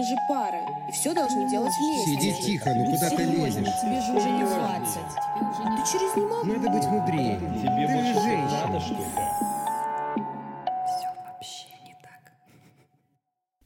Мы же пары, и все должны делать вместе. Сиди тихо, ну куда ты лезешь? Тебе же уже не 20. Ты через не могу. Надо быть мудрее. Тебе больше женщина. Надо что-то. Все вообще не так.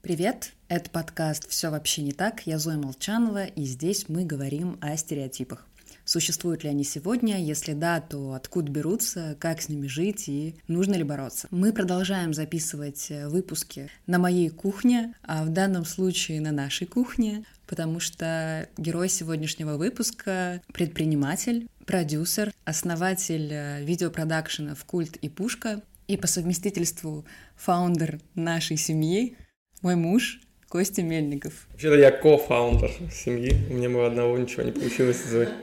Привет, это подкаст «Все вообще не так». Я Зоя Молчанова, и здесь мы говорим о стереотипах. Существуют ли они сегодня? Если да, то откуда берутся, как с ними жить и нужно ли бороться? Мы продолжаем записывать выпуски на моей кухне, а в данном случае на нашей кухне, потому что герой сегодняшнего выпуска — предприниматель, продюсер, основатель видеопродакшенов «Культ и Пушка» и по совместительству фаундер нашей семьи, мой муж — Костя Мельников. Вообще-то я ко-фаундер семьи, у меня бы одного ничего не получилось.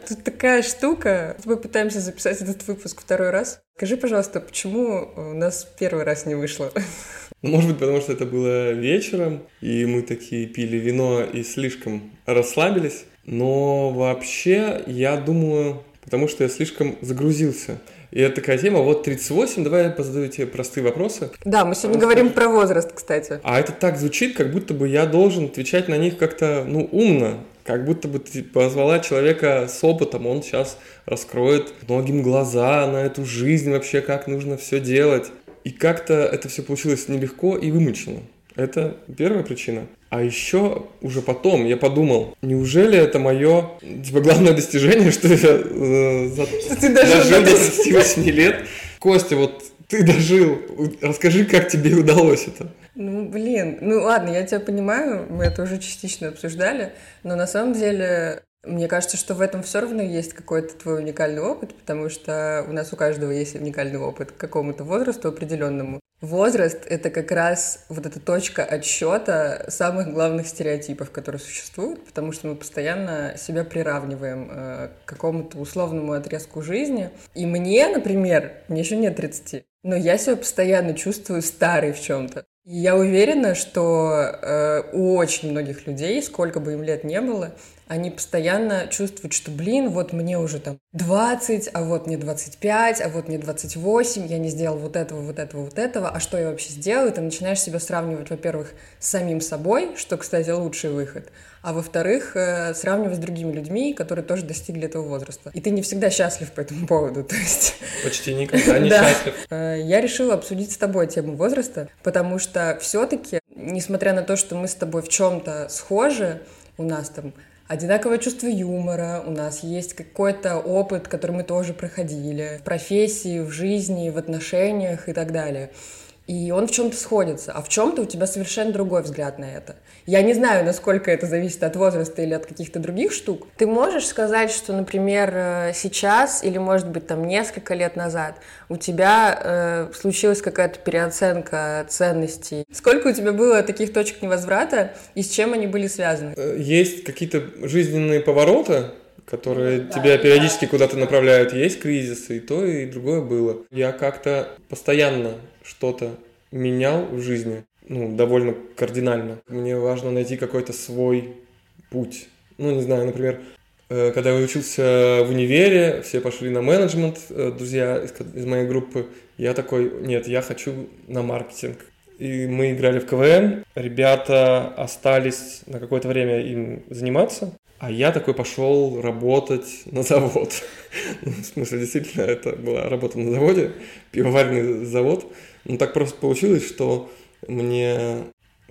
Тут такая штука, мы пытаемся записать этот выпуск второй раз. Скажи, пожалуйста, почему у нас первый раз не вышло? Может быть, потому что это было вечером, и мы такие пили вино и слишком расслабились. Но вообще, я думаю, потому что я слишком загрузился. И это такая тема, вот 38, давай я позадаю тебе простые вопросы. Да, мы сегодня говорим про возраст, кстати. А это так звучит, как будто бы я должен отвечать на них как-то, ну, умно. Как будто бы ты позвала человека с опытом, он сейчас раскроет многим глаза на эту жизнь вообще, как нужно все делать. И как-то это все получилось нелегко и вымучено. Это первая причина. А еще уже потом я подумал, неужели это мое типа главное достижение, что я дожил до 38 лет? Костя, вот ты дожил, расскажи, как тебе удалось это? Ну ладно, я тебя понимаю, мы это уже частично обсуждали, но на самом деле... Мне кажется, что в этом все равно есть какой-то твой уникальный опыт, потому что у нас у каждого есть уникальный опыт к какому-то возрасту определенному. Возраст — это как раз вот эта точка отсчета самых главных стереотипов, которые существуют, потому что мы постоянно себя приравниваем к какому-то условному отрезку жизни. И мне, например, мне еще нет 30, но я себя постоянно чувствую старой в чем-то. И я уверена, что у очень многих людей, сколько бы им лет не было, они постоянно чувствуют, что, блин, вот мне уже там 20, а вот мне 25, а вот мне 28, я не сделал вот этого, а что я вообще сделал? И ты начинаешь себя сравнивать, во-первых, с самим собой, что, кстати, лучший выход, а во-вторых, сравнивать с другими людьми, которые тоже достигли этого возраста. И ты не всегда счастлив по этому поводу, то есть... Почти никогда не счастлив. Я решила обсудить с тобой тему возраста, потому что все-таки, несмотря на то, что мы с тобой в чем-то схожи, у нас там одинаковое чувство юмора, у нас есть какой-то опыт, который мы тоже проходили в профессии, в жизни, в отношениях и так далее. И он в чем-то сходится, а в чем-то у тебя совершенно другой взгляд на это. Я не знаю, насколько это зависит от возраста или от каких-то других штук. Ты можешь сказать, что, например, сейчас или, может быть, там несколько лет назад у тебя случилась какая-то переоценка ценностей? Сколько у тебя было таких точек невозврата и с чем они были связаны? Есть какие-то жизненные повороты, которые тебя периодически куда-то направляют. Есть кризисы, и то, и другое было. Я как-то постоянно что-то менял в жизни, ну, довольно кардинально. Мне важно найти какой-то свой путь. Ну, не знаю, например, когда я учился в универе, все пошли на менеджмент, друзья из моей группы. Я такой, нет, я хочу на маркетинг. И мы играли в КВН, ребята остались на какое-то время им заниматься, а я такой пошел работать на завод. В смысле, действительно, это была работа на заводе, пивоваренный завод. Ну, так просто получилось, что мне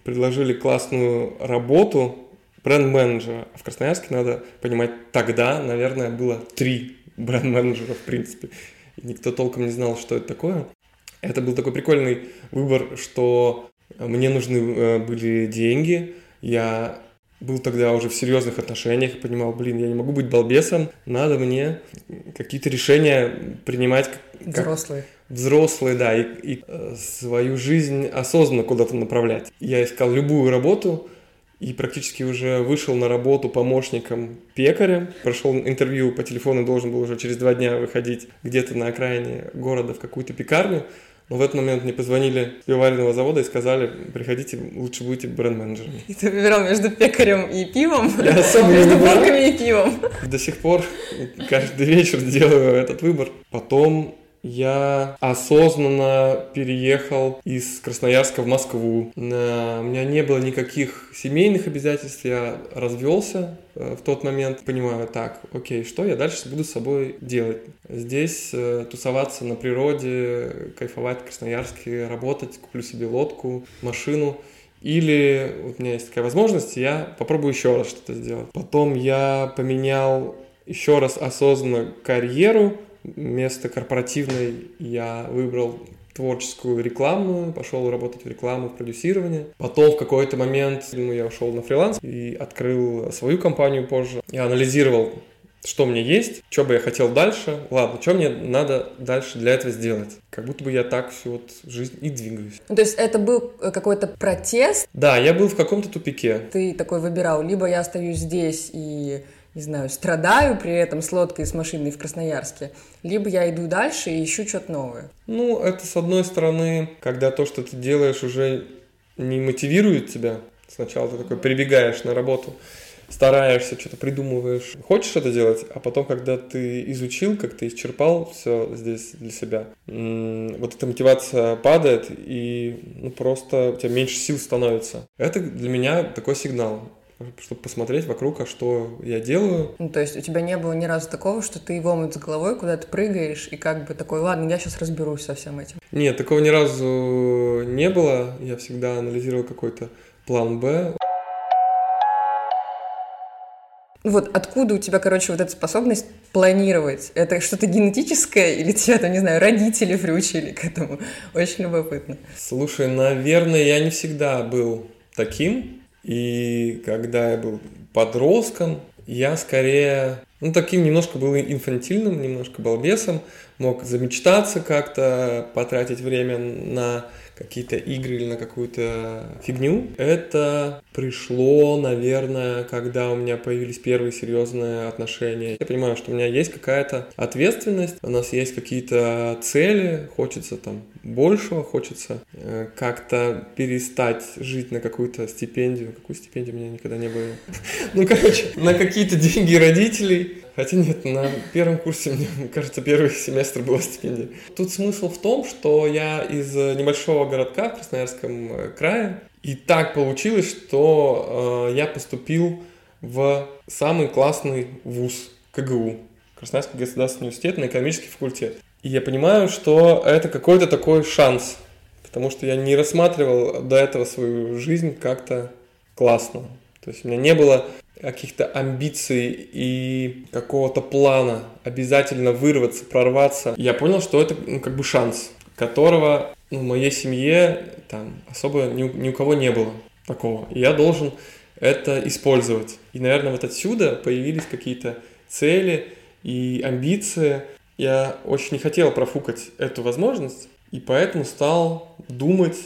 предложили классную работу бренд-менеджера. В Красноярске, надо понимать, тогда, наверное, было 3 бренд-менеджера, в принципе. И никто толком не знал, что это такое. Это был такой прикольный выбор, что мне нужны были деньги. Я был тогда уже в серьезных отношениях, понимал, блин, я не могу быть балбесом, надо мне какие-то решения принимать. Взрослые. Взрослые, да, и свою жизнь осознанно куда-то направлять. Я искал любую работу и практически уже вышел на работу помощником пекаря. Прошел интервью по телефону, должен был уже через 2 дня выходить где-то на окраине города в какую-то пекарню. Но в этот момент мне позвонили с пивоваренного завода и сказали, приходите, лучше будете бренд-менеджером. И ты выбирал между пекарем и пивом? Я особо между булками и пивом. До сих пор каждый вечер делаю этот выбор. Потом я осознанно переехал из Красноярска в Москву. У меня не было никаких семейных обязательств, я развелся в тот момент. Понимаю, так, окей, что я дальше буду с собой делать? Здесь тусоваться на природе, кайфовать в Красноярске, работать, куплю себе лодку, машину. Или вот у меня есть такая возможность, я попробую еще раз что-то сделать. Потом я поменял еще раз осознанно карьеру. Вместо корпоративной я выбрал творческую рекламную, пошел работать в рекламу, в продюсирование. Потом в какой-то момент я ушел на фриланс и открыл свою компанию позже. Я анализировал, что мне есть, что бы я хотел дальше. Ладно, что мне надо дальше для этого сделать? Как будто бы я так всю вот жизнь и двигаюсь. То есть это был какой-то протест? Да, я был в каком-то тупике. Ты такой выбирал, либо я остаюсь здесь и... не знаю, страдаю при этом с лодкой и с машиной в Красноярске, либо я иду дальше и ищу что-то новое. Ну, это с одной стороны, когда то, что ты делаешь, уже не мотивирует тебя. Сначала ты такой прибегаешь на работу, стараешься, что-то придумываешь, хочешь это делать, а потом, когда ты изучил, как ты исчерпал все здесь для себя, вот эта мотивация падает, и просто у тебя меньше сил становится. Это для меня такой сигнал, чтобы посмотреть вокруг, а что я делаю. То есть у тебя не было ни разу такого, что ты в омут с головой, куда-то прыгаешь, и как бы такой, ладно, я сейчас разберусь со всем этим? Нет, такого ни разу не было. Я всегда анализировал какой-то план «Б». Вот откуда у тебя, вот эта способность планировать? Это что-то генетическое или тебя там, не знаю, родители приучили к этому? Очень любопытно. Слушай, наверное, я не всегда был таким. И когда я был подростком, я скорее, таким немножко был инфантильным, немножко балбесом, мог замечтаться как-то, потратить время на какие-то игры или на какую-то фигню. Это пришло, наверное, когда у меня появились первые серьезные отношения. Я понимаю, что у меня есть какая-то ответственность, у нас есть какие-то цели, хочется большего, хочется как-то перестать жить на какую-то стипендию. Какую стипендию у меня никогда не было? На какие-то деньги родителей. Хотя нет, на первом курсе, мне кажется, первый семестр была стипендия. Тут смысл в том, что я из небольшого городка в Красноярском крае, и так получилось, что я поступил в самый классный вуз КГУ, Красноярский государственный университет, на экономический факультет. И я понимаю, что это какой-то такой шанс, потому что я не рассматривал до этого свою жизнь как-то классно. То есть у меня не было каких-то амбиций и какого-то плана обязательно вырваться, прорваться. Я понял, что это шанс, которого в моей семье особо ни у кого не было такого. И я должен это использовать. И, наверное, вот отсюда появились какие-то цели и амбиции. Я очень не хотел профукать эту возможность, и поэтому стал думать,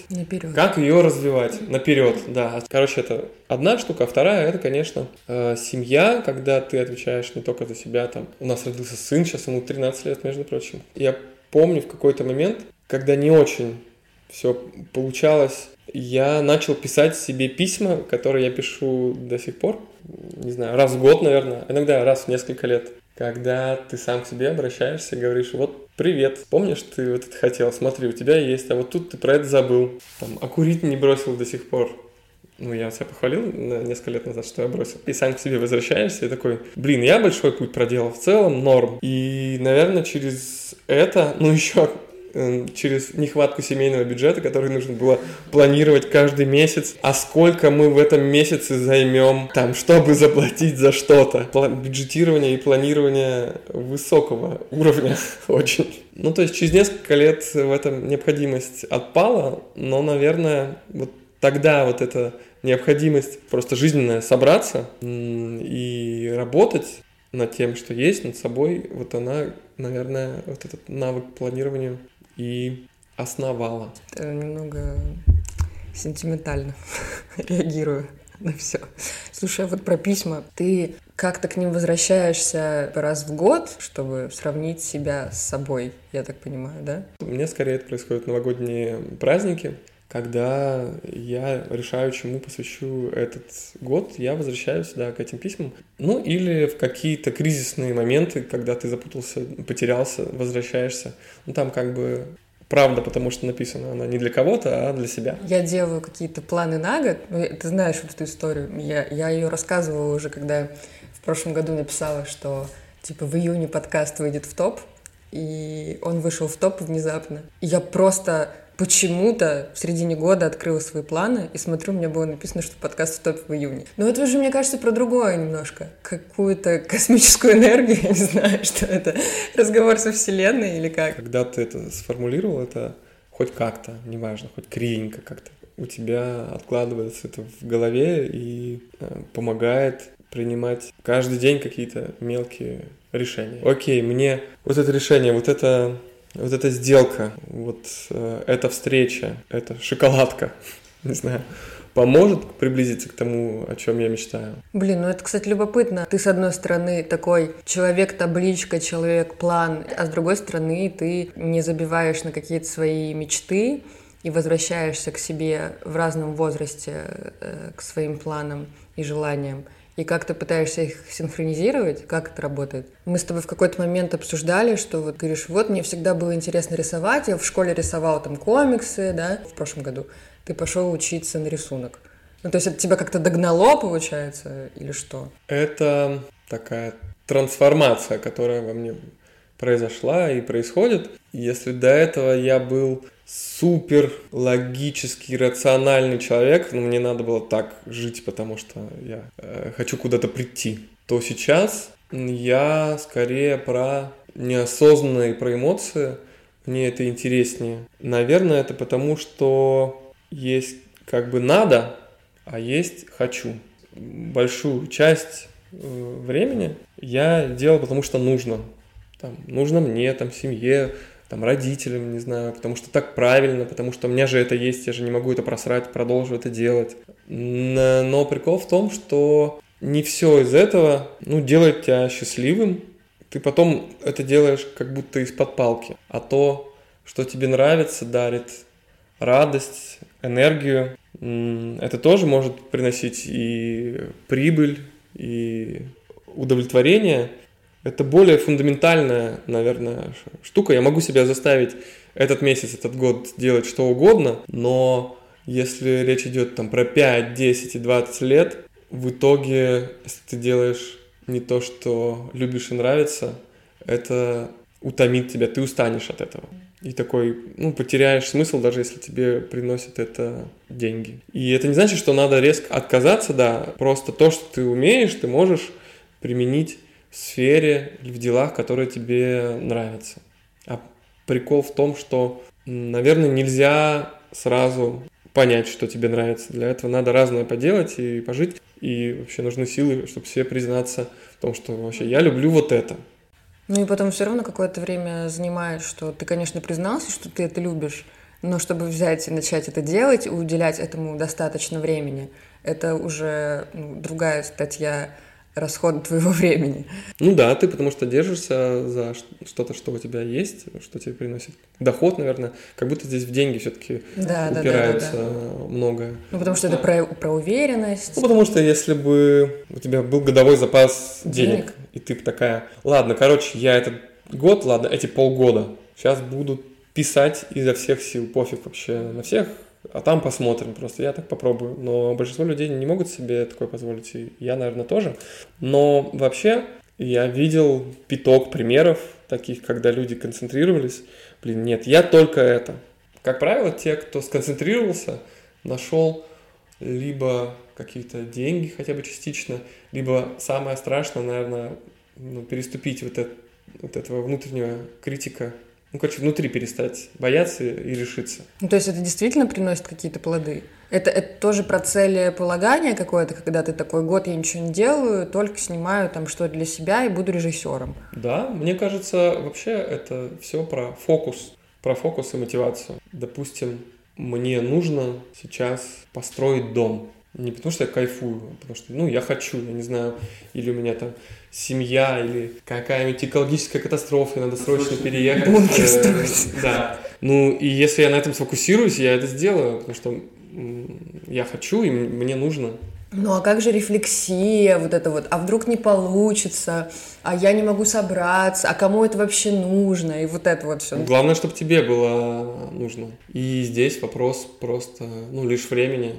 как ее развивать. Наперед, да. Это одна штука, а вторая, это, конечно, семья, когда ты отвечаешь не только за себя. У нас родился сын, сейчас ему 13 лет, между прочим. Я помню в какой-то момент, когда не очень все получалось, я начал писать себе письма, которые я пишу до сих пор, не знаю, раз в год, наверное, иногда раз в несколько лет. Когда ты сам к себе обращаешься и говоришь, вот привет, помнишь, ты вот это хотел, смотри, у тебя есть, а вот тут ты про это забыл, а курить не бросил до сих пор. Я себя похвалил несколько лет назад, что я бросил. И сам к себе возвращаешься и такой, я большой путь проделал, в целом норм. И, наверное, через это, еще через нехватку семейного бюджета, который нужно было планировать каждый месяц, а сколько мы в этом месяце займем, чтобы заплатить за что-то. Бюджетирование и планирование высокого уровня очень. То есть через несколько лет в этом необходимость отпала, но, наверное, тогда эта необходимость просто жизненная собраться и работать над тем, что есть, над собой, она, наверное, этот навык планирования и основала. Это немного сентиментально реагирую на все. Слушай, про письма. Ты как-то к ним возвращаешься раз в год, чтобы сравнить себя с собой, я так понимаю, да? У меня скорее это происходит в новогодние праздники, когда я решаю, чему посвящу этот год, я возвращаюсь, да, к этим письмам. Ну, или в какие-то кризисные моменты, когда ты запутался, потерялся, возвращаешься. Ну, там как бы правда, потому что написано она не для кого-то, а для себя. Я делаю какие-то планы на год. Ты знаешь вот эту историю. Я ее рассказывала уже, когда в прошлом году написала, что типа в июне подкаст выйдет в топ. И он вышел в топ внезапно. И я просто почему-то в середине года открыла свои планы и смотрю, у меня было написано, что подкаст в топе в июне. Но это уже, мне кажется, про другое немножко. Какую-то космическую энергию, я не знаю, что это, разговор со Вселенной или как. Когда ты это сформулировал, это хоть как-то, неважно, хоть кривенько как-то, у тебя откладывается это в голове и помогает принимать каждый день какие-то мелкие решения. Окей, мне вот это решение, вот эта сделка, вот эта встреча, эта шоколадка, не знаю, поможет приблизиться к тому, о чем я мечтаю. Блин, ну это, кстати, любопытно. Ты, с одной стороны, такой человек-табличка, человек-план, а с другой стороны, ты не забиваешь на какие-то свои мечты и возвращаешься к себе в разном возрасте, к своим планам и желаниям. И как ты пытаешься их синхронизировать, как это работает. Мы с тобой в какой-то момент обсуждали, что вот говоришь, вот мне всегда было интересно рисовать, я в школе рисовала там комиксы, да, в прошлом году. Ты пошел учиться на рисунок. Ну, то есть это тебя как-то догнало, получается, или что? Это такая трансформация, которая во мне произошла и происходит. Если до этого я был супер логический, рациональный человек, но мне надо было так жить, потому что я хочу куда-то прийти, то сейчас я скорее про неосознанное и про эмоции. Мне это интереснее. Наверное, это потому, что есть как бы надо, а есть хочу. Большую часть времени я делал, потому что нужно. Там, нужно мне, там, семье, там, родителям, не знаю, потому что так правильно, потому что у меня же это есть, я же не могу это просрать, продолжу это делать. Но прикол в том, что не все из этого, ну, делает тебя счастливым, ты потом это делаешь как будто из-под палки, а то, что тебе нравится, дарит радость, энергию, это тоже может приносить и прибыль, и удовлетворение. Это более фундаментальная, наверное, штука. Я могу себя заставить этот месяц, этот год делать что угодно, но если речь идет там про 5, 10 и 20 лет, в итоге, если ты делаешь не то, что любишь и нравится, это утомит тебя, ты устанешь от этого. И такой, ну, потеряешь смысл, даже если тебе приносят это деньги. И это не значит, что надо резко отказаться, да, просто то, что ты умеешь, ты можешь применить в сфере или в делах, которые тебе нравятся. А прикол в том, что, наверное, нельзя сразу понять, что тебе нравится. Для этого надо разное поделать и пожить. И вообще нужны силы, чтобы себе признаться в том, что вообще я люблю вот это. Ну и потом все равно какое-то время занимает, что ты, конечно, признался, что ты это любишь, но чтобы взять и начать это делать, и уделять этому достаточно времени, это уже, ну, другая статья расхода твоего времени. Ну да, ты потому что держишься за что-то, что у тебя есть, что тебе приносит доход, наверное, как будто здесь в деньги все-таки упираются многое. Ну потому что это про уверенность. Ну потому что если бы у тебя был годовой запас денег, и ты такая, ладно, короче, я этот год, ладно, эти полгода сейчас буду писать изо всех сил, пофиг вообще на всех, а там посмотрим просто, я так попробую. Но большинство людей не могут себе такое позволить, и я, наверное, тоже. Но вообще я видел пяток примеров таких, когда люди концентрировались. Блин, нет, я только это. Как правило, те, кто сконцентрировался, нашел либо какие-то деньги хотя бы частично, либо самое страшное, наверное, переступить вот этого внутреннего критика. Ну, короче, внутри перестать бояться и решиться. Ну, то есть это действительно приносит какие-то плоды? Это тоже про целеполагание какое-то, когда ты такой, год я ничего не делаю, только снимаю там что-то для себя и буду режиссером. Да, мне кажется, вообще это все про фокус и мотивацию. Допустим, мне нужно сейчас построить дом. Не потому что я кайфую, а потому что, ну, я хочу, я не знаю, или у меня там семья, или какая-нибудь экологическая катастрофа, и надо срочно переехать. Бункер строить. Да. Ну, и если я на этом сфокусируюсь, я это сделаю, потому что я хочу, и мне нужно. Ну, а как же рефлексия, вот это вот, а вдруг не получится, а я не могу собраться, а кому это вообще нужно, и вот это вот все. Главное, чтобы тебе было нужно. И здесь вопрос просто, ну, лишь времени.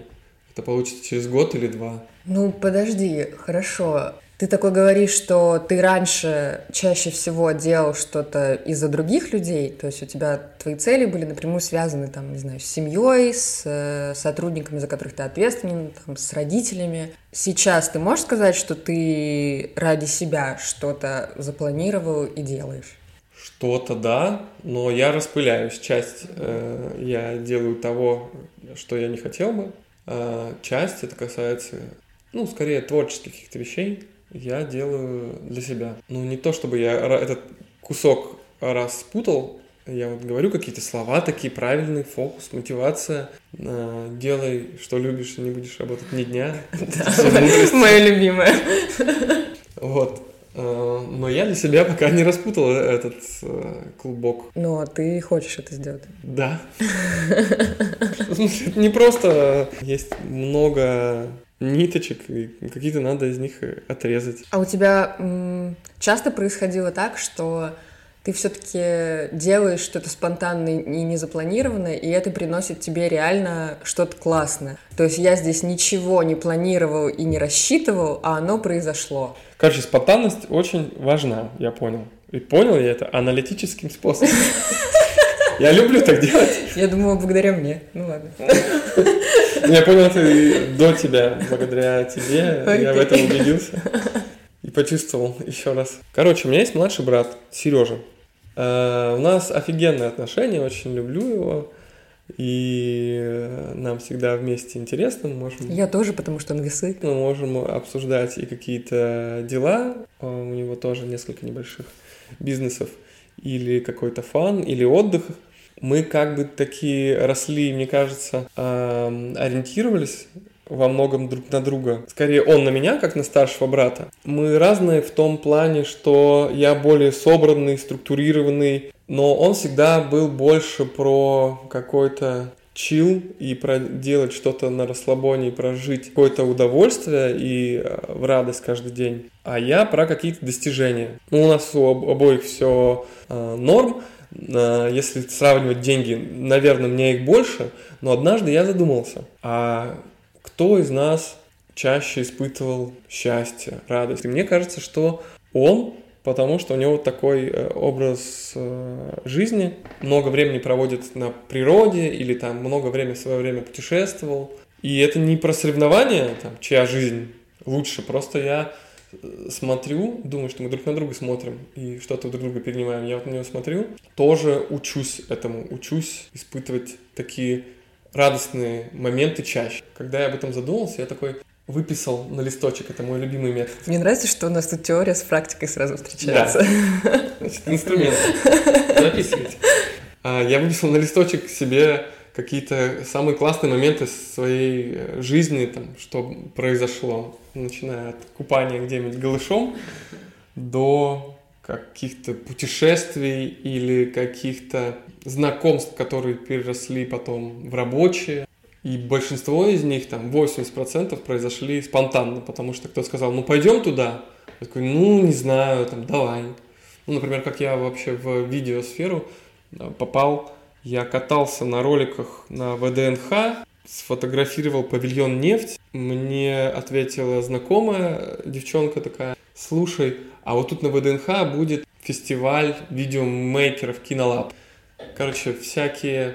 Это получится через год или два. Ну, подожди, хорошо. Ты такой говоришь, что ты раньше чаще всего делал что-то из-за других людей, то есть у тебя твои цели были напрямую связаны, там, не знаю, с семьей, с сотрудниками, за которых ты ответственен, там, с родителями. Сейчас ты можешь сказать, что ты ради себя что-то запланировал и делаешь? Что-то да, но я распыляюсь. Часть я делаю того, что я не хотел бы, часть это касается, ну, скорее творческих каких-то вещей. Я делаю для себя. Ну, не то, чтобы я этот кусок распутал. Я вот говорю какие-то слова такие, правильный фокус, мотивация. Делай, что любишь, и не будешь работать ни дня. Моя любимая. Вот. Но я для себя пока не распутал этот клубок. Ну, а ты хочешь это сделать? Да. Это не просто. Есть много ниточек, и какие-то надо из них отрезать. А у тебя часто происходило так, что ты все-таки делаешь что-то спонтанное и незапланированное, и это приносит тебе реально что-то классное? То есть я здесь ничего не планировал и не рассчитывал, а оно произошло. Короче, спонтанность очень важна, я понял. И понял я это аналитическим способом. Я люблю так делать. Я думала, благодаря мне. Ну ладно. Я понял, ты до тебя. Благодаря тебе я в этом убедился. И почувствовал еще раз. Короче, у меня есть младший брат, Сережа. У нас офигенные отношения, очень люблю его. И нам всегда вместе интересно. Можем... Я тоже, потому что он весы. Мы можем обсуждать и какие-то дела. У него тоже несколько небольших бизнесов. Или какой-то фан, или отдых. Мы как бы такие росли, мне кажется, ориентировались во многом друг на друга. Скорее, он на меня, как на старшего брата. Мы разные в том плане, что я более собранный, структурированный, но он всегда был больше про какой-то чил и про делать что-то на расслабоне, и прожить какое-то удовольствие и в радость каждый день. А я про какие-то достижения. Ну, у нас у обоих все норм. Если сравнивать деньги, наверное, мне их больше, но однажды я задумался, а кто из нас чаще испытывал счастье, радость? И мне кажется, что он, потому что у него такой образ жизни, много времени проводит на природе или там много времени в свое время путешествовал. И это не про соревнование, там, чья жизнь лучше, просто я смотрю, думаю, что мы друг на друга смотрим и что-то друг друга перенимаем. Я вот на него смотрю, тоже учусь этому, учусь испытывать такие радостные моменты чаще. Когда я об этом задумался, я такой выписал на листочек, это мой любимый метод. Мне нравится, что у нас тут теория с практикой сразу встречается. Да, значит, инструмент. Записывайте. Я выписал на листочек себе какие-то самые классные моменты своей жизни, там, что произошло, начиная от купания где-нибудь голышом до каких-то путешествий или каких-то знакомств, которые переросли потом в рабочие. И большинство из них, там, 80%, произошли спонтанно, потому что кто-то сказал, ну, пойдем туда. Я такой, ну, не знаю, там, давай. Ну, например, как я вообще в видеосферу попал. Я катался на роликах на ВДНХ, сфотографировал павильон «Нефть». Мне ответила знакомая девчонка такая, слушай, а вот тут на ВДНХ будет фестиваль видеомейкеров «Кинолаб». Короче, всякие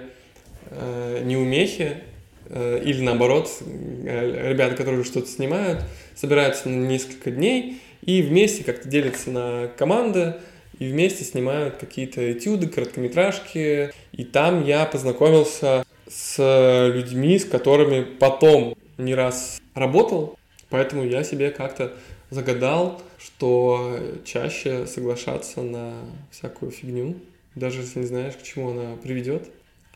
неумехи или наоборот, ребята, которые что-то снимают, собираются на несколько дней и вместе как-то делятся на команды, и вместе снимают какие-то этюды, короткометражки. И там я познакомился с людьми, с которыми потом не раз работал. Поэтому я себе как-то загадал, что чаще соглашаться на всякую фигню, даже если не знаешь, к чему она приведет.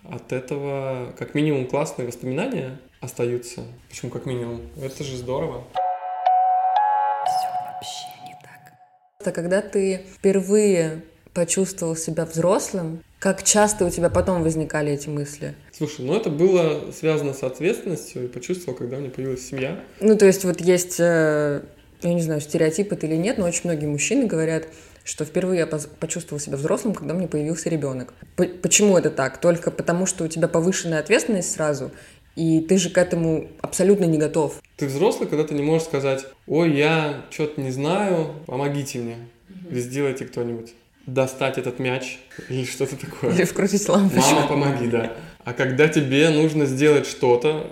От этого как минимум классные воспоминания, остаются. Почему как минимум? Это же здорово. Все вообще не так. Это когда ты впервые почувствовал себя взрослым, как часто у тебя потом возникали эти мысли? Слушай, ну это было связано с ответственностью, и почувствовал, когда у меня появилась семья. Ну то есть вот есть, я не знаю, стереотип это или нет, но очень многие мужчины говорят, что впервые я почувствовал себя взрослым, когда у меня появился ребенок. Почему это так? Только потому, что у тебя повышенная ответственность сразу, и ты же к этому абсолютно не готов. Ты взрослый, когда ты не можешь сказать: «Ой, я что-то не знаю, помогите мне, или сделайте кто-нибудь». Достать этот мяч или что-то такое. Или вкрутить лампочку. Мама, помоги, да. А когда тебе нужно сделать что-то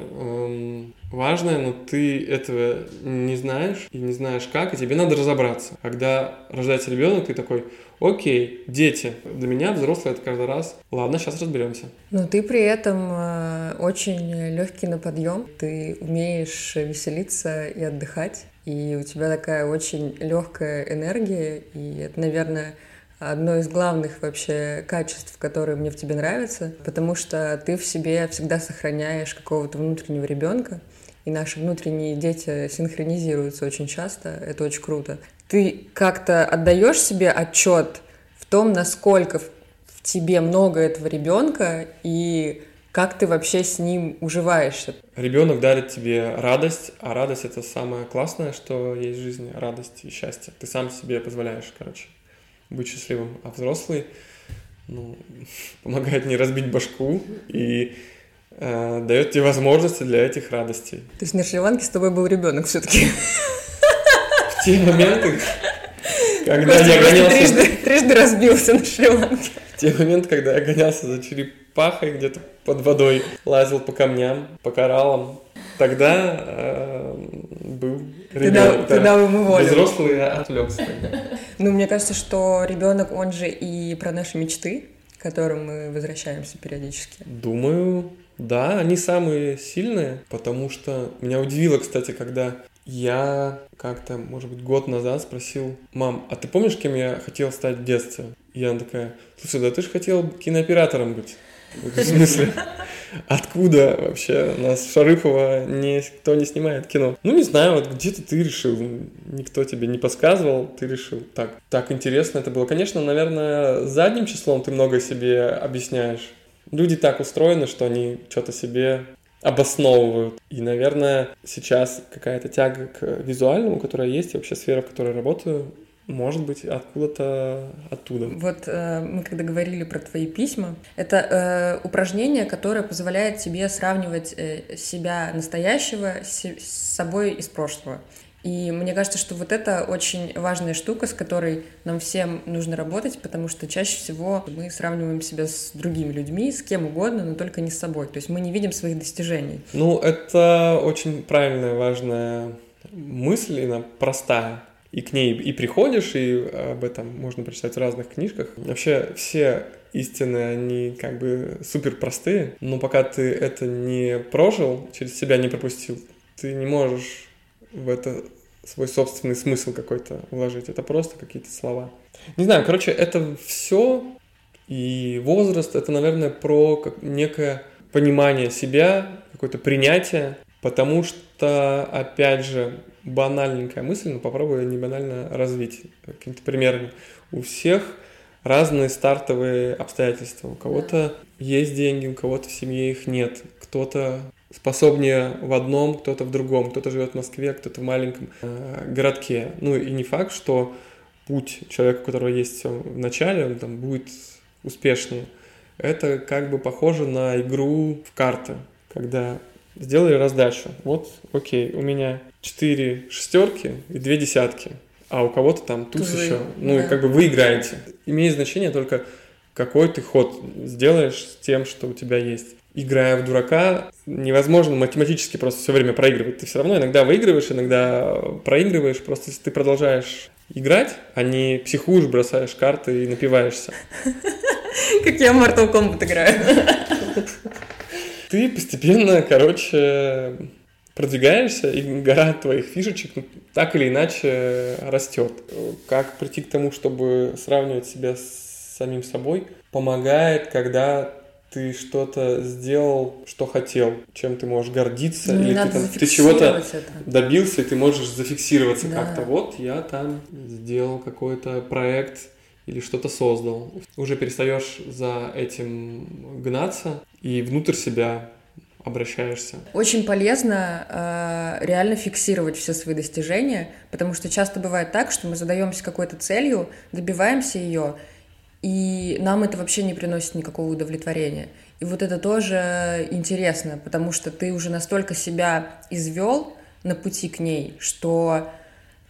важное, но ты этого не знаешь и не знаешь как, и тебе надо разобраться. Когда рождается ребенок, ты такой: окей, дети. Для меня взрослые это каждый раз. Ладно, сейчас разберемся. Но ты при этом очень легкий на подъем. Ты умеешь веселиться и отдыхать. И у тебя такая очень легкая энергия. И это, наверное, одно из главных вообще качеств, которые мне в тебе нравятся, потому что ты в себе всегда сохраняешь какого-то внутреннего ребенка, и наши внутренние дети синхронизируются очень часто, это очень круто. Ты как-то отдаешь себе отчет в том, насколько в тебе много этого ребенка и как ты вообще с ним уживаешься. Ребенок дарит тебе радость, а радость — это самое классное, что есть в жизни, радость и счастье. Ты сам себе позволяешь, короче, быть счастливым, а взрослый, ну, помогает не разбить башку и дает тебе возможности для этих радостей. То есть на Шри-Ланке с тобой был ребенок все-таки? В те моменты, когда я гонялся... Трижды разбился на Шри-Ланке. В те моменты, когда я гонялся за черепахой, где-то под водой, лазил по камням, по кораллам, тогда был ребенок. Тогда вымывали. Взрослый отвлекся тогда. Ну, мне кажется, что ребенок, он же и про наши мечты, к которым мы возвращаемся периодически. Думаю, да, они самые сильные, потому что меня удивило, кстати, когда я как-то, может быть, год назад спросил: мам, а ты помнишь, кем я хотел стать в детстве? И она такая: слушай, да ты же хотел кинооператором быть. В смысле? Откуда вообще? У нас в Шарыхово никто не снимает кино. Ну, не знаю, вот где-то ты решил. Никто тебе не подсказывал, ты решил. Так интересно это было. Конечно, наверное, задним числом ты много себе объясняешь. Люди так устроены, что они что-то себе обосновывают. И, наверное, сейчас какая-то тяга к визуальному, которая есть, и вообще сфера, в которой работаю, может быть, откуда-то оттуда. Вот мы когда говорили про твои письма, это упражнение, которое позволяет тебе сравнивать себя настоящего с собой из прошлого. И мне кажется, что вот это очень важная штука, с которой нам всем нужно работать, потому что чаще всего мы сравниваем себя с другими людьми, с кем угодно, но только не с собой. То есть мы не видим своих достижений. Ну, это очень правильная, важная мысль, и она простая. И к ней и приходишь, и об этом можно прочитать в разных книжках. Вообще все истины, они как бы супер простые, но пока ты это не прожил, через себя не пропустил, ты не можешь в это свой собственный смысл какой-то вложить. Это просто какие-то слова. Не знаю, короче, это все и возраст, это, наверное, про некое понимание себя, какое-то принятие, потому что, опять же, банальненькая мысль, но попробую не банально развить какими-то примерами. У всех разные стартовые обстоятельства. У кого-то есть деньги, у кого-то в семье их нет. Кто-то способнее в одном, кто-то в другом. Кто-то живет в Москве, кто-то в маленьком городке. Ну и не факт, что путь человека, у которого есть все в начале, он там будет успешнее. Это как бы похоже на игру в карты, когда сделали раздачу. Вот, окей, у меня 4 шестерки и 2 десятки, а у кого-то там туз еще. Ну, да. И как бы вы играете. Имеет значение только, какой ты ход сделаешь с тем, что у тебя есть. Играя в дурака, невозможно математически просто все время проигрывать. Ты все равно иногда выигрываешь, иногда проигрываешь. Просто если ты продолжаешь играть, а не психуешь, бросаешь карты и напиваешься. Как я в Mortal Kombat играю. Ты постепенно, короче, продвигаешься, и гора твоих фишечек так или иначе растет. Как прийти к тому, чтобы сравнивать себя с самим собой, помогает, когда ты что-то сделал, что хотел, чем ты можешь гордиться, или ты чего-то добился, и ты можешь зафиксироваться как-то. Вот я там сделал какой-то проект или что-то создал. Уже перестаешь за этим гнаться и внутрь себя обращаешься. Очень полезно реально фиксировать все свои достижения, потому что часто бывает так, что мы задаемся какой-то целью, добиваемся ее, и нам это вообще не приносит никакого удовлетворения. И вот это тоже интересно, потому что ты уже настолько себя извел на пути к ней, что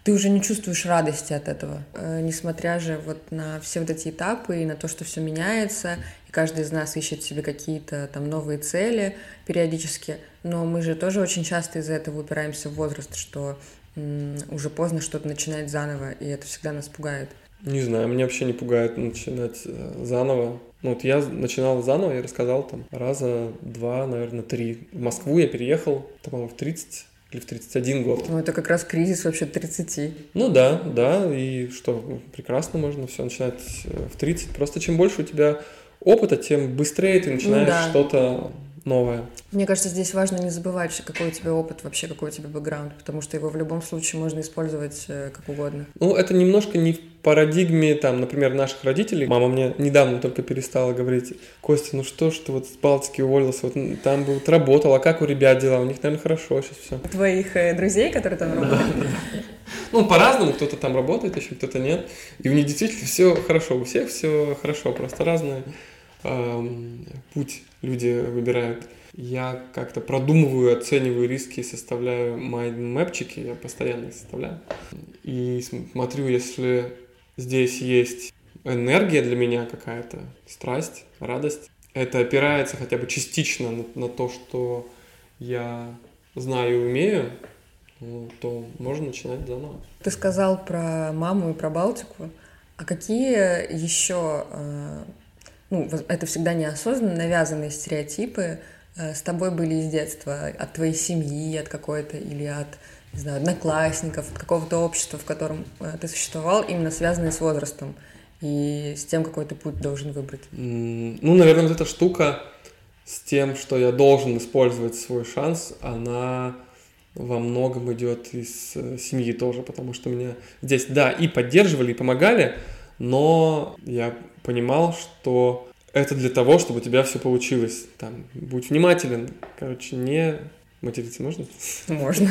ты уже не чувствуешь радости от этого. Несмотря же вот на все вот эти этапы и на то, что все меняется, и каждый из нас ищет себе какие-то там новые цели периодически, но мы же тоже очень часто из-за этого упираемся в возраст, что уже поздно что-то начинать заново, и это всегда нас пугает. Не знаю, меня вообще не пугает начинать заново. Ну вот я начинал заново, я рассказал там раза два, наверное, три. В Москву я переехал, по-моему, в 30 или в 31 год. Ну это как раз кризис вообще 30. Ну да, и что, прекрасно, можно все начинать в 30. Просто чем больше у тебя опыта, тем быстрее ты начинаешь что-то новое. Мне кажется, здесь важно не забывать, какой у тебя опыт, вообще какой у тебя бэкграунд, потому что его в любом случае можно использовать как угодно. Ну, это немножко не в парадигме, там, например, наших родителей. Мама мне недавно только перестала говорить: Костя, ну что ж ты вот с Балтики уволился, вот там бы вот работал, а как у ребят дела? У них, наверное, хорошо сейчас все. Твоих друзей, которые там работают? Ну, по-разному, кто-то там работает еще, кто-то нет. И у них действительно все хорошо, у всех все хорошо, просто разные путь люди выбирают. Я как-то продумываю, оцениваю риски, составляю майндмэпчики, я постоянно их составляю. И смотрю, если здесь есть энергия для меня какая-то, страсть, радость, это опирается хотя бы частично на то, что я знаю и умею, то можно начинать заново. Ты сказал про маму и про Балтику. А какие еще... Ну, это всегда неосознанно навязанные стереотипы с тобой были из детства, от твоей семьи, от какой-то, или от, не знаю, одноклассников, от какого-то общества, в котором ты существовал, именно связанные с возрастом и с тем, какой ты путь должен выбрать? Ну, наверное, вот эта штука с тем, что я должен использовать свой шанс, она во многом идет из семьи тоже, потому что меня здесь, и поддерживали, и помогали, но я понимал, что это для того, чтобы у тебя все получилось. Там, будь внимателен. Короче, не... Материться можно? Можно.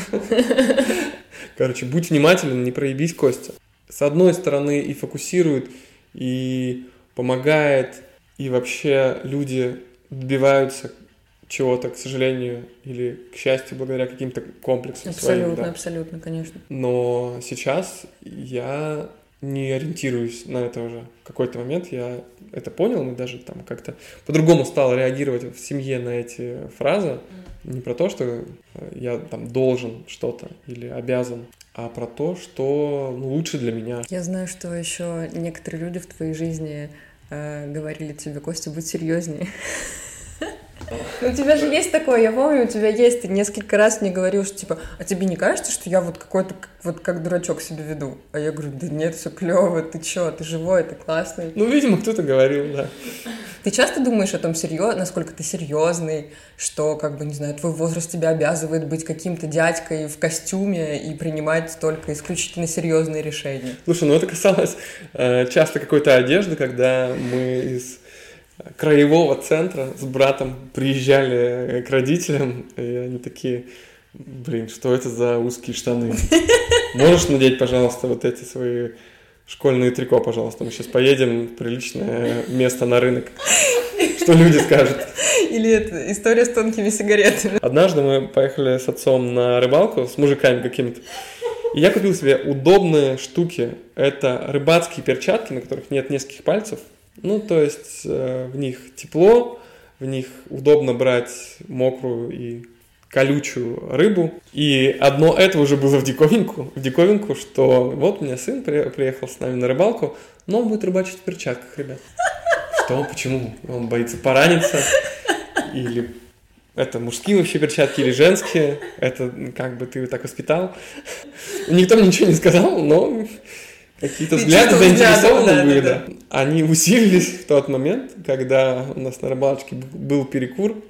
Короче, будь внимателен, не проебись, Костя. С одной стороны и фокусирует, и помогает, и вообще люди добиваются чего-то, к сожалению, или к счастью, благодаря каким-то комплексам своим. Абсолютно, конечно. Но сейчас я... не ориентируюсь на это уже. В какой-то момент я это понял, мы даже там как-то по-другому стал реагировать в семье на эти фразы. Не про то, что я там должен что-то или обязан, а про то, что лучше для меня. Я знаю, что еще некоторые люди в твоей жизни говорили тебе: Костя, будь серьезнее. У тебя же есть такое, я помню, у тебя есть, ты несколько раз мне говорил, что типа, а тебе не кажется, что я вот какой-то, вот как дурачок себя веду? А я говорю, да нет, все клево, ты че, ты живой, ты классный. Ну, видимо, кто-то говорил, да. Ты часто думаешь о том, насколько ты серьезный, что, как бы, не знаю, твой возраст тебя обязывает быть каким-то дядькой в костюме и принимать только исключительно серьезные решения? Слушай, ну это касалось часто какой-то одежды, когда мы из краевого центра с братом приезжали к родителям, и они такие: блин, что это за узкие штаны? Можешь надеть, пожалуйста, вот эти свои школьные трико, пожалуйста, мы сейчас поедем в приличное место на рынок. Что люди скажут? Или это история с тонкими сигаретами. Однажды мы поехали с отцом на рыбалку с мужиками какими-то, и я купил себе удобные штуки. Это рыбацкие перчатки, на которых нет нескольких пальцев. Ну, то есть в них тепло, в них удобно брать мокрую и колючую рыбу. И одно это уже было в диковинку, что вот у меня сын приехал с нами на рыбалку, но он будет рыбачить в перчатках, ребят. Что? Почему? Он боится пораниться? Или это мужские вообще перчатки, или женские? Это как бы ты так воспитал? Никто мне ничего не сказал, но... какие-то взгляды заинтересованы были. Да. Они усилились в тот момент, когда у нас на рыбалочке был перекур.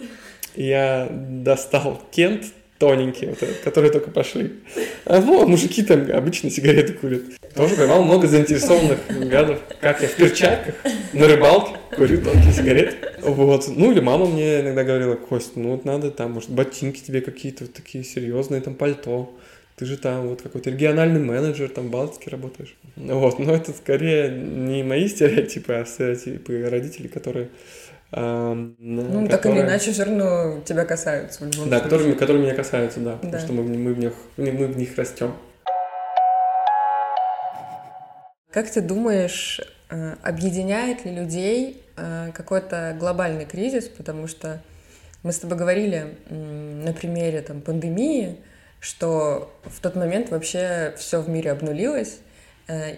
Я достал Кент тоненький, вот этот, которые только пошли. А ну, мужики там обычно сигареты курят. Тоже поймал много заинтересованных взглядов, как я в перчатках на рыбалке курю тонкие сигареты. Вот. Ну или мама мне иногда говорила: Кость, ну вот надо там, может, ботинки тебе какие-то вот такие серьезные, там пальто. Ты же там вот какой-то региональный менеджер, там в Балтике работаешь. Вот, но это скорее не мои стереотипы, а стереотипы родителей, которые... ну, которые... так или иначе, все равно тебя касаются. Да, которые меня касаются, да, потому что мы в них растем. Как ты думаешь, объединяет ли людей какой-то глобальный кризис? Потому что мы с тобой говорили на примере там, пандемии, что в тот момент вообще все в мире обнулилось,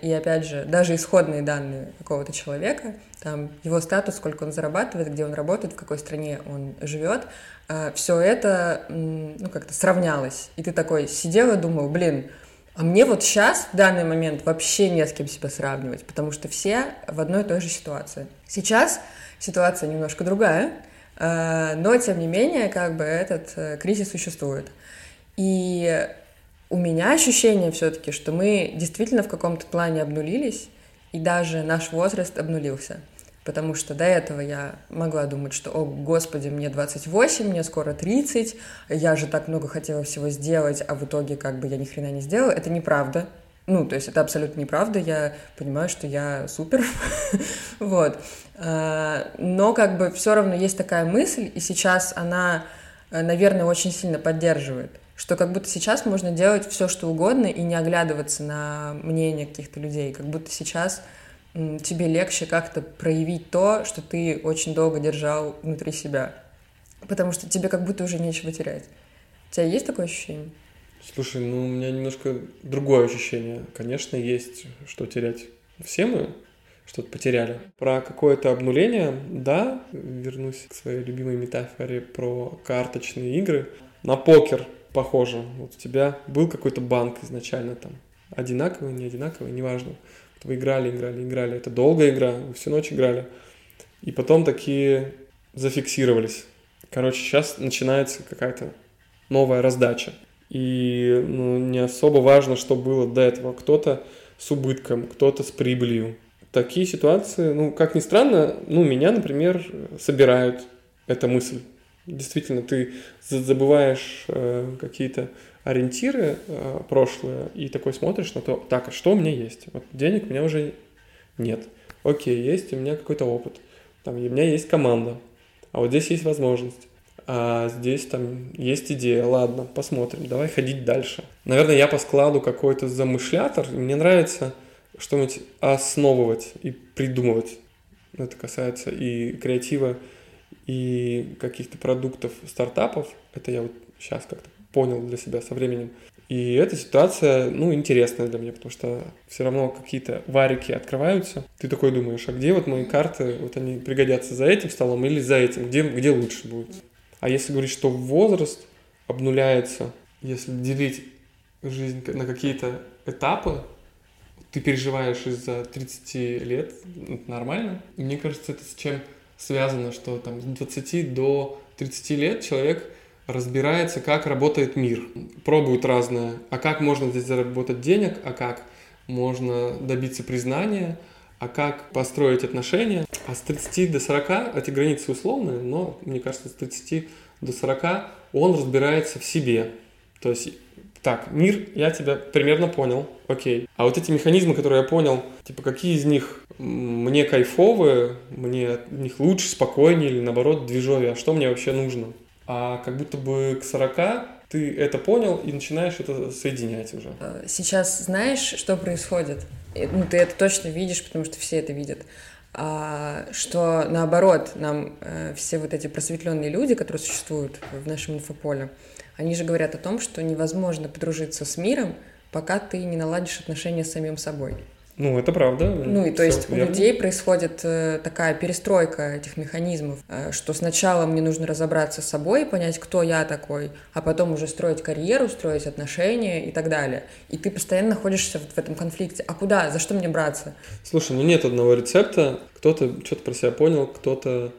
и опять же, даже исходные данные какого-то человека, там его статус, сколько он зарабатывает, где он работает, в какой стране он живет, все это ну, как-то сравнялось. И ты такой сидел и думал, блин, а мне вот сейчас, в данный момент, вообще не с кем себя сравнивать, потому что все в одной и той же ситуации. Сейчас ситуация немножко другая, но тем не менее, как бы этот кризис существует. И у меня ощущение все-таки, что мы действительно в каком-то плане обнулились, и даже наш возраст обнулился. Потому что до этого я могла думать, что, о, господи, мне 28, мне скоро 30, я же так много хотела всего сделать, а в итоге как бы я ни хрена не сделала. Это неправда. Ну, то есть это абсолютно неправда, я понимаю, что я супер, вот. Но как бы все равно есть такая мысль, и сейчас она, наверное, очень сильно поддерживает. Что как будто сейчас можно делать все, что угодно, и не оглядываться на мнение каких-то людей. Как будто сейчас тебе легче как-то проявить то, что ты очень долго держал внутри себя. Потому что тебе как будто уже нечего терять. У тебя есть такое ощущение? Слушай, ну у меня немножко другое ощущение. Конечно, есть что терять. Все мы что-то потеряли. Про какое-то обнуление, да, вернусь к своей любимой метафоре про карточные игры. На покер похоже. Вот у тебя был какой-то банк изначально там. Одинаковый, не одинаковый, неважно. Вот вы играли. Это долгая игра, вы всю ночь играли. И потом такие зафиксировались. Короче, сейчас начинается какая-то новая раздача. И ну, не особо важно, что было до этого. Кто-то с убытком, кто-то с прибылью. Такие ситуации, ну, как ни странно, ну, меня, например, собирают эта мысль. Действительно, ты забываешь какие-то ориентиры прошлые и такой смотришь на то, так, а что у меня есть? Вот денег у меня уже нет. Окей, есть у меня какой-то опыт. Там, у меня есть команда. А вот здесь есть возможность. А здесь там есть идея. Ладно, посмотрим, давай ходить дальше. Наверное, я по складу какой-то замышлятор. Мне нравится что-нибудь основывать и придумывать. Это касается и креатива, и каких-то продуктов, стартапов, это я вот сейчас как-то понял для себя со временем. И эта ситуация, ну, интересная для меня, потому что все равно какие-то варики открываются. Ты такой думаешь, а где вот мои карты, вот они пригодятся за этим столом или за этим, где лучше будет? А если говорить, что возраст обнуляется, если делить жизнь на какие-то этапы, ты переживаешь из-за 30 лет, это нормально. Мне кажется, это с чем... связано, что там с 20 до 30 лет человек разбирается, как работает мир. Пробует разное. А как можно здесь заработать денег, а как можно добиться признания, а как построить отношения. А с 30 до 40, эти границы условные, но, мне кажется, с 30 до 40 он разбирается в себе. То есть, так, мир, я тебя примерно понял, окей. А вот эти механизмы, которые я понял, типа, какие из них мне кайфовые, мне от них лучше, спокойнее или, наоборот, движовее, а что мне вообще нужно? А как будто бы к 40 ты это понял и начинаешь это соединять уже. Сейчас знаешь, что происходит? Ну, ты это точно видишь, потому что все это видят. Что, наоборот, нам все вот эти просветленные люди, которые существуют в нашем инфополе, они же говорят о том, что невозможно подружиться с миром, пока ты не наладишь отношения с самим собой. Ну, это правда. Ну, и то есть у людей происходит такая перестройка этих механизмов, что сначала мне нужно разобраться с собой, понять, кто я такой, а потом уже строить карьеру, строить отношения и так далее. И ты постоянно находишься в этом конфликте. А куда? За что мне браться? Слушай, ну нет одного рецепта. Кто-то что-то про себя понял, кто-то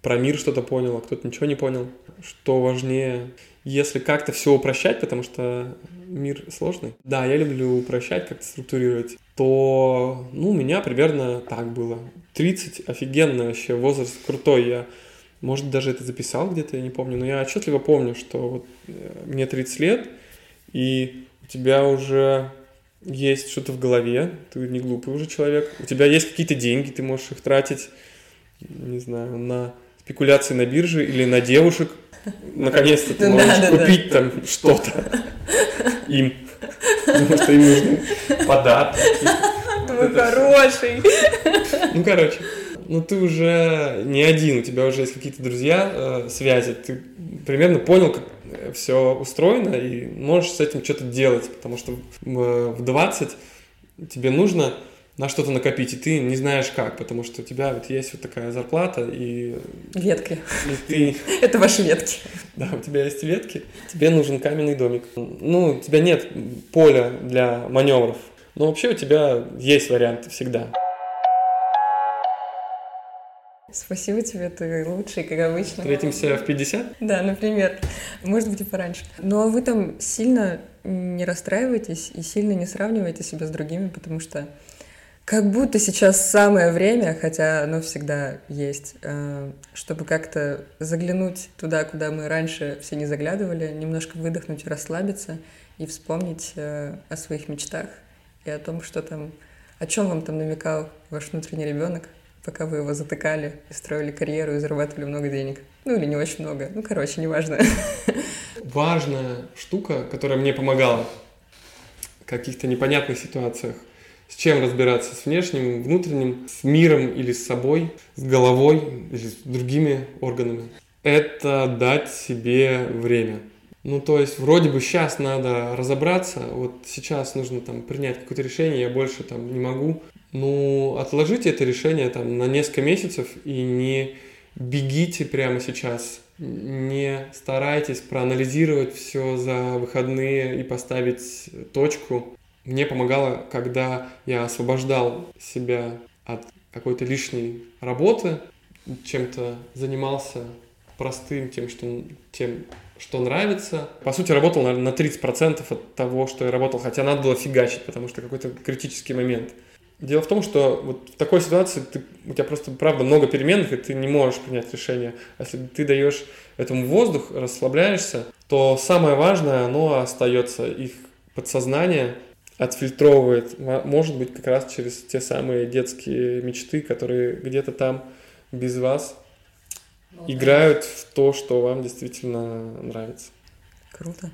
про мир что-то понял, а кто-то ничего не понял. Что важнее, если как-то все упрощать, потому что мир сложный. Да, я люблю упрощать, как-то структурировать. То, ну, у меня примерно так было. 30, офигенно вообще, возраст крутой. Я, может, даже это записал где-то, я не помню. Но я отчетливо помню, что вот мне 30 лет, и у тебя уже есть что-то в голове. Ты не глупый уже человек. У тебя есть какие-то деньги, ты можешь их тратить, не знаю, на спекуляции на бирже или на девушек. Наконец-то ты можешь купить там что-то им. Потому что им нужны подарки. Ты мой хороший. Ну, короче. Ну, ты уже не один, у тебя уже есть какие-то друзья, связи. Ты примерно понял, как все устроено, и можешь с этим что-то делать. Потому что в 20 тебе нужно на что-то накопить, и ты не знаешь как, потому что у тебя вот есть вот такая зарплата и... Ветки. И ты... Это ваши ветки. Да, у тебя есть ветки, тебе нужен каменный домик. Ну, у тебя нет поля для маневров, но вообще у тебя есть варианты всегда. Спасибо тебе, ты лучший, как обычно. Встретимся в 50? Да, например. Может быть, и пораньше. Но вы там сильно не расстраиваетесь и сильно не сравниваете себя с другими, потому что как будто сейчас самое время, хотя оно всегда есть, чтобы как-то заглянуть туда, куда мы раньше все не заглядывали, немножко выдохнуть, расслабиться и вспомнить о своих мечтах и о том, что там, о чем вам там намекал ваш внутренний ребенок, пока вы его затыкали, строили карьеру и зарабатывали много денег. Ну или не очень много, ну короче, неважно. Важная штука, которая мне помогала в каких-то непонятных ситуациях. С чем разбираться? С внешним, внутренним, с миром или с собой, с головой или с другими органами. Это дать себе время. Ну, то есть, вроде бы сейчас надо разобраться, вот сейчас нужно там принять какое-то решение, я больше там не могу. Ну, отложите это решение там на несколько месяцев и не бегите прямо сейчас. Не старайтесь проанализировать все за выходные и поставить точку. Мне помогало, когда я освобождал себя от какой-то лишней работы, чем-то занимался простым, тем, что нравится. По сути, работал, наверное, на 30% от того, что я работал, хотя надо было фигачить, потому что какой-то критический момент. Дело в том, что вот в такой ситуации у тебя просто, правда, много переменных, и ты не можешь принять решение. А если ты даешь этому воздух, расслабляешься, то самое важное, оно остается, их подсознание отфильтровывает, может быть, как раз через те самые детские мечты, которые где-то там без вас играют в то, что вам действительно нравится. Круто.